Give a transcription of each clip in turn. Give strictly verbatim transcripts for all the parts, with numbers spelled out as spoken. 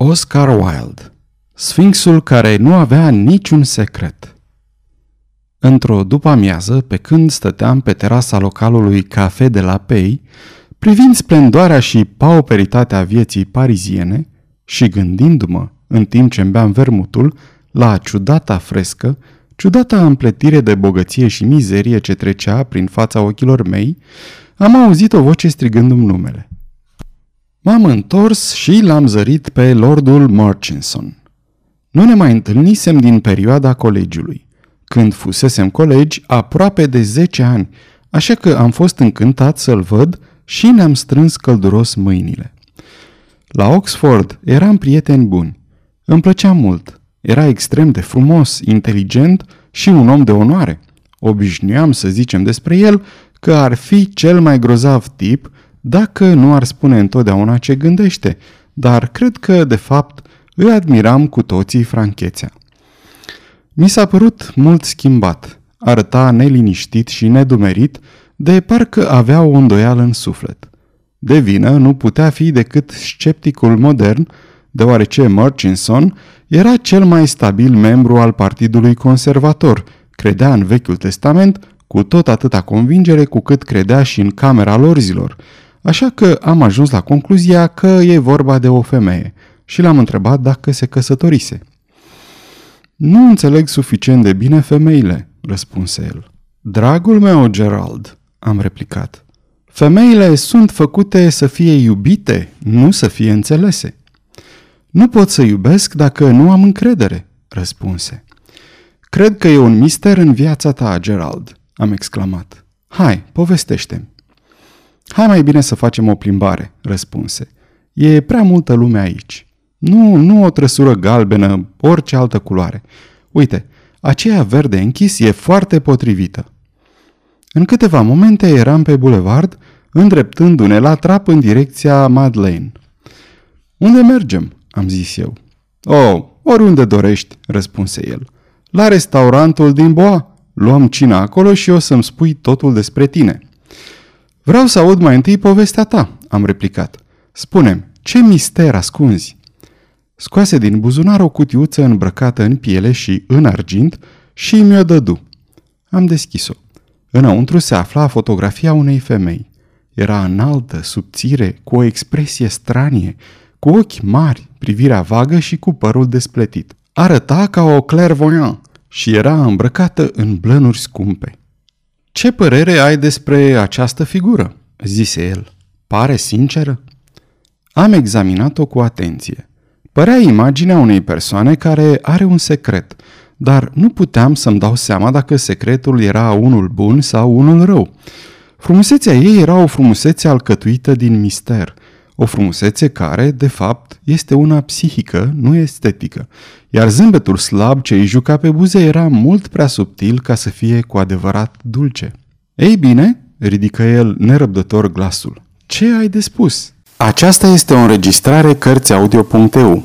Oscar Wilde, Sfinxul care nu avea niciun secret. Într-o după-amiază, pe când stăteam pe terasa localului Café de la Pei, privind splendoarea și pauperitatea vieții pariziene și gândindu-mă, în timp ce îmi beam vermutul, la ciudata frescă, ciudata împletire de bogăție și mizerie ce trecea prin fața ochilor mei, am auzit o voce strigându-mi numele. M-am întors și l-am zărit pe Lordul Murchison. Nu ne mai întâlnisem din perioada colegiului, când fusesem colegi aproape de zece ani, așa că am fost încântat să-l văd și ne-am strâns călduros mâinile. La Oxford eram prieteni buni. Îmi plăcea mult. Era extrem de frumos, inteligent și un om de onoare. Obișnuiam să zicem despre el că ar fi cel mai grozav tip dacă nu ar spune întotdeauna ce gândește, dar cred că, de fapt, îi admiram cu toții franchețea. Mi s-a părut mult schimbat. Arăta neliniștit și nedumerit, de parcă avea o îndoială în suflet. De vină nu putea fi decât scepticul modern, deoarece Murchison era cel mai stabil membru al Partidului Conservator, credea în Vechiul Testament cu tot atâta convingere cu cât credea și în Camera Lorzilor, așa că am ajuns la concluzia că e vorba de o femeie și l-am întrebat dacă se căsătorise. Nu înțeleg suficient de bine femeile, răspunse el. Dragul meu, Gerald, am replicat. Femeile sunt făcute să fie iubite, nu să fie înțelese. Nu pot să iubesc dacă nu am încredere, răspunse. Cred că e un mister în viața ta, Gerald, am exclamat. Hai, povestește-mi. Hai mai bine să facem o plimbare, răspunse. E prea multă lume aici. Nu, nu o trăsură galbenă, orice altă culoare. Uite, aceea verde închis e foarte potrivită. În câteva momente eram pe bulevard, îndreptându-ne la trap în direcția Madeleine. Unde mergem? Am zis eu. Oh, oriunde dorești, răspunse el. La restaurantul din Boa. Luăm cina acolo și o să-mi spui totul despre tine. Vreau să aud mai întâi povestea ta, am replicat. Spune-mi, ce mister ascunzi? Scoase din buzunar o cutiuță îmbrăcată în piele și în argint și mi-o dădu. Am deschis-o. Înăuntru se afla fotografia unei femei. Era înaltă, subțire, cu o expresie stranie, cu ochi mari, privirea vagă și cu părul despletit. Arăta ca o clairvoyant și era îmbrăcată în blănuri scumpe. Ce părere ai despre această figură?" zise el. Pare sinceră?" Am examinat-o cu atenție. Părea imaginea unei persoane care are un secret, dar nu puteam să-mi dau seama dacă secretul era unul bun sau unul rău. Frumusețea ei era o frumusețe alcătuită din mister, o frumusețe care, de fapt, este una psihică, nu estetică, iar zâmbetul slab ce îi juca pe buze era mult prea subtil ca să fie cu adevărat dulce. Ei bine, ridică el nerăbdător glasul, ce ai de spus? Aceasta este o înregistrare cărți audio punct e u.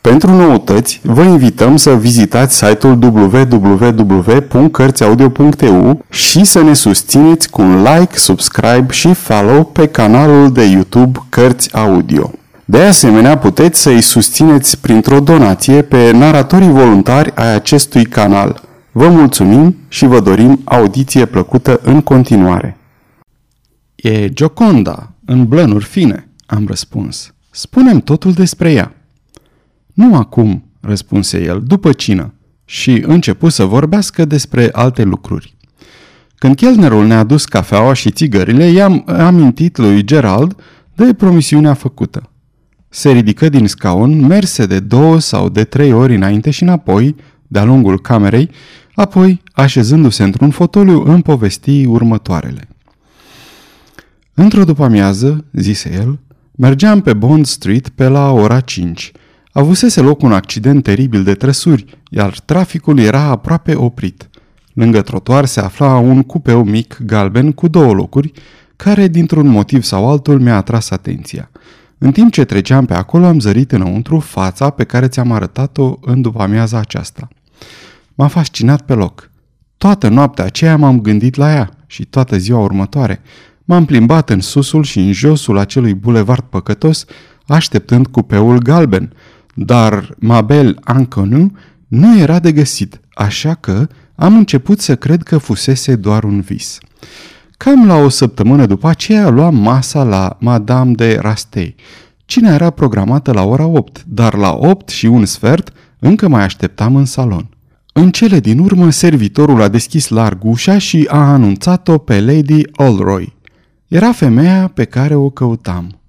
Pentru noutăți, vă invităm să vizitați site-ul w w w punct cărți audio punct e u și să ne susțineți cu un like, subscribe și follow pe canalul de YouTube Cărți Audio. De asemenea, puteți să îi susțineți printr-o donație pe naratorii voluntari ai acestui canal. Vă mulțumim și vă dorim audiție plăcută în continuare. E Gioconda, în blănuri fine, am răspuns. Spune-mi totul despre ea. Nu acum, răspunse el, după cină, și începu să vorbească despre alte lucruri. Când chelnerul ne-a dus cafeaua și țigările, i-am amintit lui Gerald de promisiunea făcută. Se ridică din scaun, merse de două sau de trei ori înainte și înapoi, de-a lungul camerei, apoi, așezându-se într-un fotoliu, îmi povesti următoarele. Într-o după-amiază, zise el, mergeam pe Bond Street pe la ora cinci. Avusese loc un accident teribil de trăsuri, iar traficul era aproape oprit. Lângă trotuar se afla un cupeu mic galben cu două locuri, care, dintr-un motiv sau altul, mi-a atras atenția. În timp ce treceam pe acolo, am zărit înăuntru fața pe care ți-am arătat-o în după-amiaza aceasta. M-a fascinat pe loc. Toată noaptea aceea m-am gândit la ea și toată ziua următoare. M-am plimbat în susul și în josul acelui bulevard păcătos, așteptând cupeul galben, dar Mabel Anconu nu era de găsit, așa că am început să cred că fusese doar un vis. Cam la o săptămână după aceea luam masa la Madame de Rastel. Cina era programată la ora opt, dar la opt și un sfert încă mai așteptam în salon. În cele din urmă, servitorul a deschis larg ușa și a anunțat-o pe Lady Alroy. Era femeia pe care o căutam.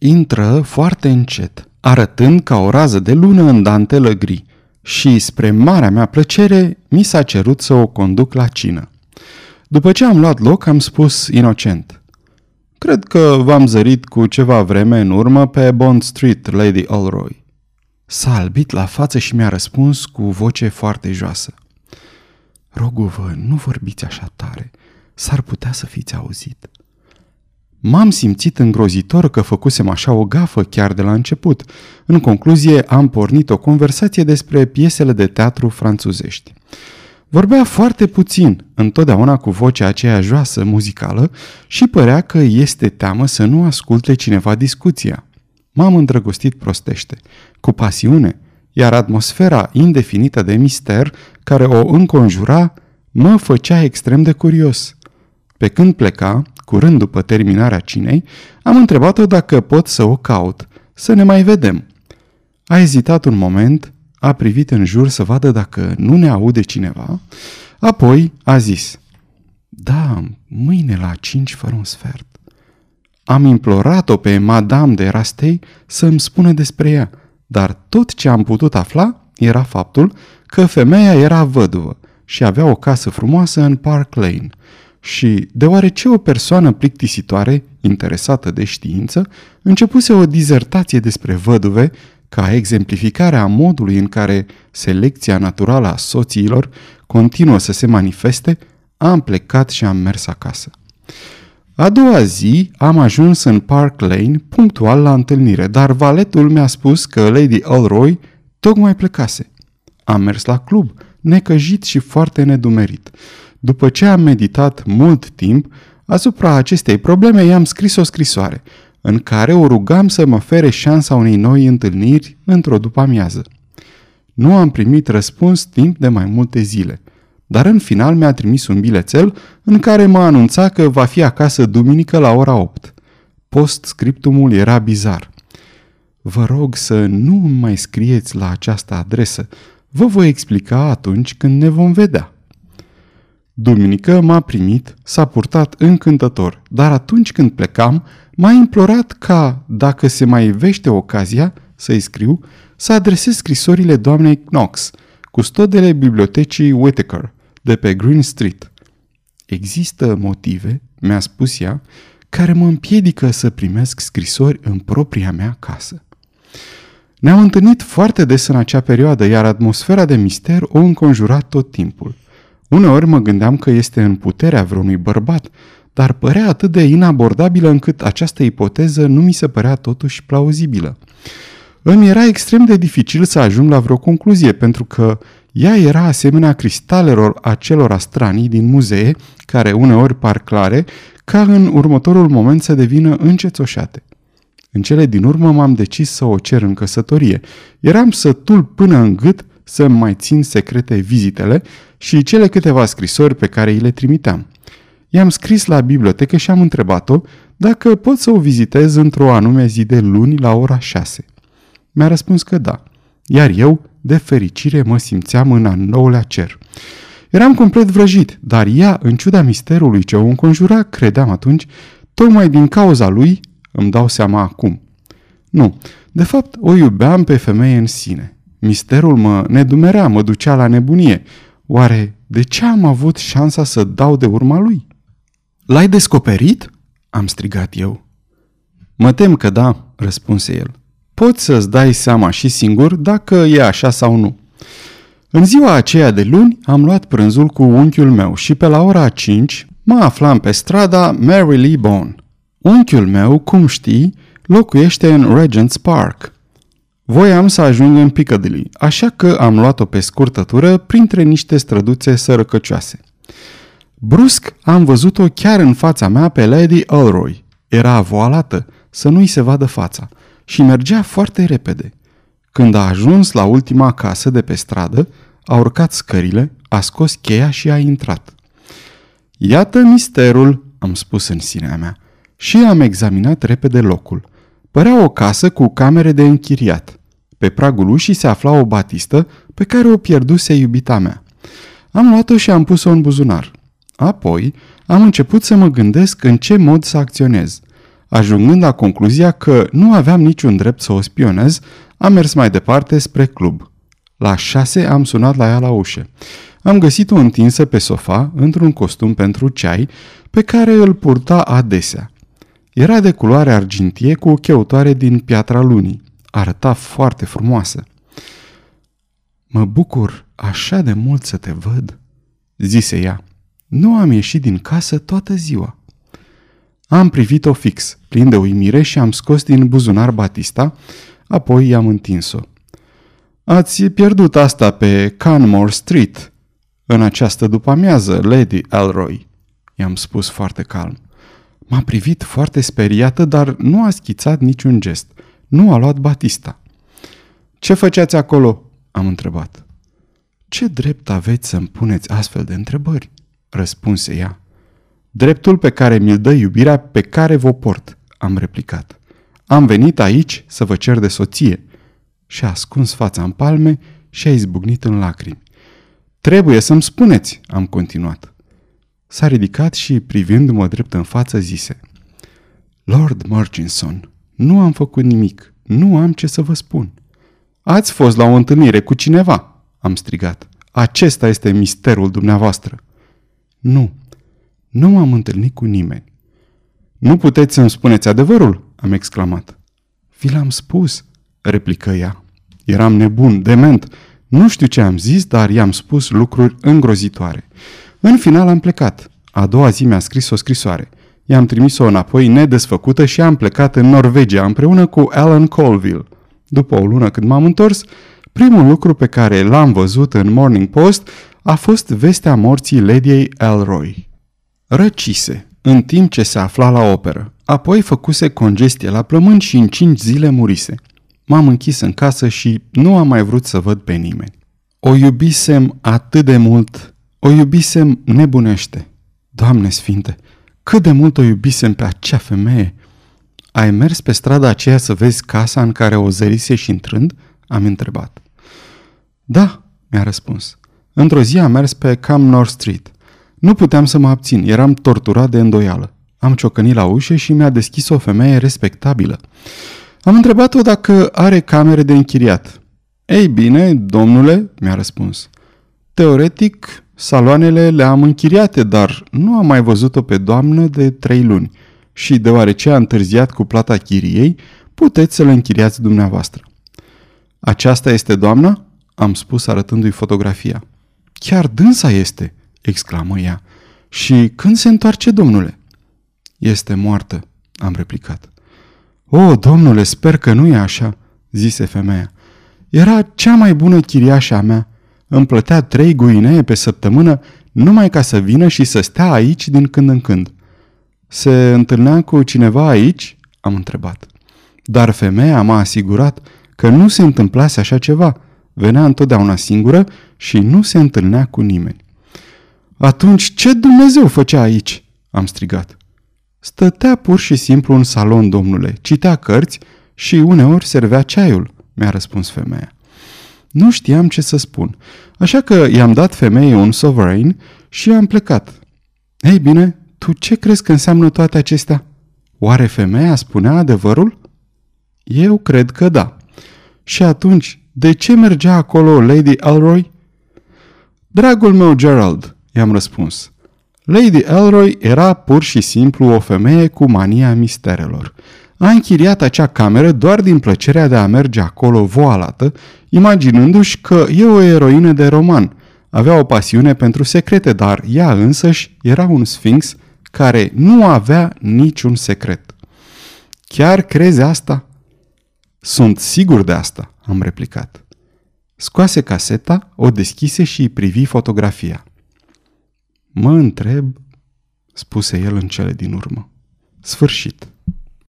Intră foarte încet, arătând ca o rază de lună în dantelă gri și, spre marea mea plăcere, mi s-a cerut să o conduc la cină. După ce am luat loc, am spus inocent: "Cred că v-am zărit cu ceva vreme în urmă pe Bond Street, Lady Alroy." S-a albit la față și mi-a răspuns cu voce foarte joasă: "Rog-vă, nu vorbiți așa tare. S-ar putea să fiți auzit." M-am simțit îngrozitor că făcusem așa o gafă chiar de la început. În concluzie, am pornit o conversație despre piesele de teatru franțuzești. Vorbea foarte puțin, întotdeauna cu vocea aceea joasă, muzicală, și părea că este teamă să nu asculte cineva discuția. M-am îndrăgostit prostește, cu pasiune, iar atmosfera indefinită de mister care o înconjura mă făcea extrem de curios. Pe când pleca, curând după terminarea cinei, am întrebat-o dacă pot să o caut, să ne mai vedem. A ezitat un moment, a privit în jur să vadă dacă nu ne aude cineva, apoi a zis: "Da, mâine la cinci fără un sfert." Am implorat-o pe Madame de Rastel să-mi spună despre ea, dar tot ce am putut afla era faptul că femeia era văduvă și avea o casă frumoasă în Park Lane. Și, deoarece o persoană plictisitoare, interesată de știință, începuse o dizertație despre văduve ca exemplificare a modului în care selecția naturală a soțiilor continuă să se manifeste, am plecat și am mers acasă. A doua zi am ajuns în Park Lane punctual la întâlnire, dar valetul mi-a spus că Lady Alroy tocmai plecase. Am mers la club, necăjit și foarte nedumerit. După ce am meditat mult timp asupra acestei probleme, i-am scris o scrisoare, în care o rugam să mă ofere șansa unei noi întâlniri într-o după-amiază. Nu am primit răspuns timp de mai multe zile, dar în final mi-a trimis un bilețel în care mă anunța că va fi acasă duminică la ora opt. Post-scriptumul era bizar: "Vă rog să nu mai scrieți la această adresă. Vă voi explica atunci când ne vom vedea." Duminică m-a primit, s-a purtat încântător, dar atunci când plecam, m-a implorat ca, dacă se mai ivește ocazia, să-i scriu, să adresez scrisorile doamnei Knox, custodele bibliotecii Whittaker, de pe Green Street. "Există motive," mi-a spus ea, "care mă împiedică să primesc scrisori în propria mea casă." Ne-am întâlnit foarte des în acea perioadă, iar atmosfera de mister o înconjura tot timpul. Uneori mă gândeam că este în puterea vreunui bărbat, dar părea atât de inabordabilă încât această ipoteză nu mi se părea totuși plauzibilă. Îmi era extrem de dificil să ajung la vreo concluzie, pentru că ea era asemenea cristalelor acelora stranii din muzee, care uneori par clare, ca în următorul moment să devină încețoșate. În cele din urmă m-am decis să o cer în căsătorie. Eram sătul până în gât să mai țin secrete vizitele și cele câteva scrisori pe care îi le trimiteam. I-am scris la bibliotecă și am întrebat-o dacă pot să o vizitez într-o anume zi de luni la ora șase. Mi-a răspuns că da, iar eu, de fericire, mă simțeam în al nouălea cer. Eram complet vrăjit, dar ea, în ciuda misterului ce o înconjura, credeam atunci, tocmai din cauza lui, îmi dau seama acum. Nu, de fapt, o iubeam pe femeie în sine. Misterul mă nedumerea, mă ducea la nebunie. Oare de ce am avut șansa să dau de urma lui? "L-ai descoperit?" am strigat eu. "Mă tem că da," răspunse el. "Poți să-ți dai seama și singur dacă e așa sau nu." În ziua aceea de luni am luat prânzul cu unchiul meu și pe la ora cinci mă aflam pe strada Marylebone. Unchiul meu, cum știi, locuiește în Regent's Park. Voiam să ajung în Piccadilly, așa că am luat-o pe scurtătură printre niște străduțe sărăcăcioase. Brusc am văzut-o chiar în fața mea pe Lady Alroy. Era avoalată, să nu-i se vadă fața, și mergea foarte repede. Când a ajuns la ultima casă de pe stradă, a urcat scările, a scos cheia și a intrat. "Iată misterul," am spus în sinea mea, și am examinat repede locul. Părea o casă cu camere de închiriat. Pe pragul ușii se afla o batistă pe care o pierduse iubita mea. Am luat-o și am pus-o în buzunar. Apoi am început să mă gândesc în ce mod să acționez. Ajungând la concluzia că nu aveam niciun drept să o spionez, am mers mai departe spre club. La șase am sunat la ea la ușă. Am găsit-o întinsă pe sofa, într-un costum pentru ceai, pe care îl purta adesea. Era de culoare argintie cu o cheutoare din piatra lunii. Arăta foarte frumoasă. "Mă bucur așa de mult să te văd," zise ea. "Nu am ieșit din casă toată ziua." Am privit-o fix, plin de uimire, și am scos din buzunar batista, apoi i-am întins-o. "Ați pierdut asta pe Canmore Street, în această după-amiază, Lady Alroy," i-am spus foarte calm. M-a privit foarte speriată, dar nu a schițat niciun gest. Nu a luat batista. "Ce făceați acolo?" am întrebat. "Ce drept aveți să-mi puneți astfel de întrebări?" răspunse ea. "Dreptul pe care mi-l dă iubirea pe care vă port," am replicat. "Am venit aici să vă cer de soție." Și-a ascuns fața în palme și a izbucnit în lacrimi. "Trebuie să-mi spuneți," am continuat. S-a ridicat și, privindu-mă drept în față, zise: "Lord Marginson, nu am făcut nimic, nu am ce să vă spun." "Ați fost la o întâlnire cu cineva," am strigat. "Acesta este misterul dumneavoastră." "Nu, nu m-am întâlnit cu nimeni." "Nu puteți să-mi spuneți adevărul?" am exclamat. "Vi l-am spus," replică ea. Eram nebun, dement. Nu știu ce am zis, dar i-am spus lucruri îngrozitoare. În final am plecat. A doua zi mi-a scris o scrisoare. I-am trimis-o înapoi nedesfăcută și am plecat în Norvegia împreună cu Alan Colville. După o lună, când m-am întors, primul lucru pe care l-am văzut în Morning Post a fost vestea morții Lady Alroy. Răcise, în timp ce se afla la operă. Apoi făcuse congestie la plămâni și în cinci zile murise. M-am închis în casă și nu am mai vrut să văd pe nimeni. O iubisem atât de mult, o iubisem nebunește. Doamne sfinte, cât de mult o iubisem pe acea femeie! "Ai mers pe strada aceea să vezi casa în care o zărise și intrând?" am întrebat. "Da," mi-a răspuns. "Într-o zi am mers pe Camera Street. Nu puteam să mă abțin, eram torturat de îndoială. Am ciocănit la ușă și mi-a deschis o femeie respectabilă. Am întrebat-o dacă are camere de închiriat. "Ei bine, domnule," mi-a răspuns, "teoretic, saloanele le-am închiriate, dar nu am mai văzut-o pe doamnă de trei luni și deoarece a întârziat cu plata chiriei, puteți să le închiriați dumneavoastră." "Aceasta este doamna?" am spus arătându-i fotografia. "Chiar dânsa este!" exclamă ea. "Și când se întoarce, domnule?" "Este moartă," am replicat. "O, domnule, sper că nu e așa," zise femeia. "Era cea mai bună chiriașa mea. Îmi plătea trei guinee pe săptămână numai ca să vină și să stea aici din când în când." "Se întâlnea cu cineva aici?" am întrebat. "Dar femeia m-a asigurat că nu se întâmplase așa ceva. Venea întotdeauna singură și nu se întâlnea cu nimeni." "Atunci ce Dumnezeu făcea aici?" am strigat. "Stătea pur și simplu în salon, domnule, citea cărți și uneori servea ceaiul," mi-a răspuns femeia. Nu știam ce să spun, așa că i-am dat femeii un sovereign și am plecat. "Ei bine, tu ce crezi că înseamnă toate acestea? Oare femeia spunea adevărul?" "Eu cred că da." "Și atunci, de ce mergea acolo Lady Alroy?" "Dragul meu Gerald," i-am răspuns, "Lady Alroy era pur și simplu o femeie cu mania misterelor. a închiriat acea cameră doar din plăcerea de a merge acolo voalată, imaginându-și că e o eroină de roman. Avea o pasiune pentru secrete, dar ea însăși era un sfinx care nu avea niciun secret. Chiar crezi asta? Sunt sigur de asta, am replicat. Scoase caseta, o deschise și îi privi fotografia. Mă întreb, spuse el în cele din urmă. Sfârșit.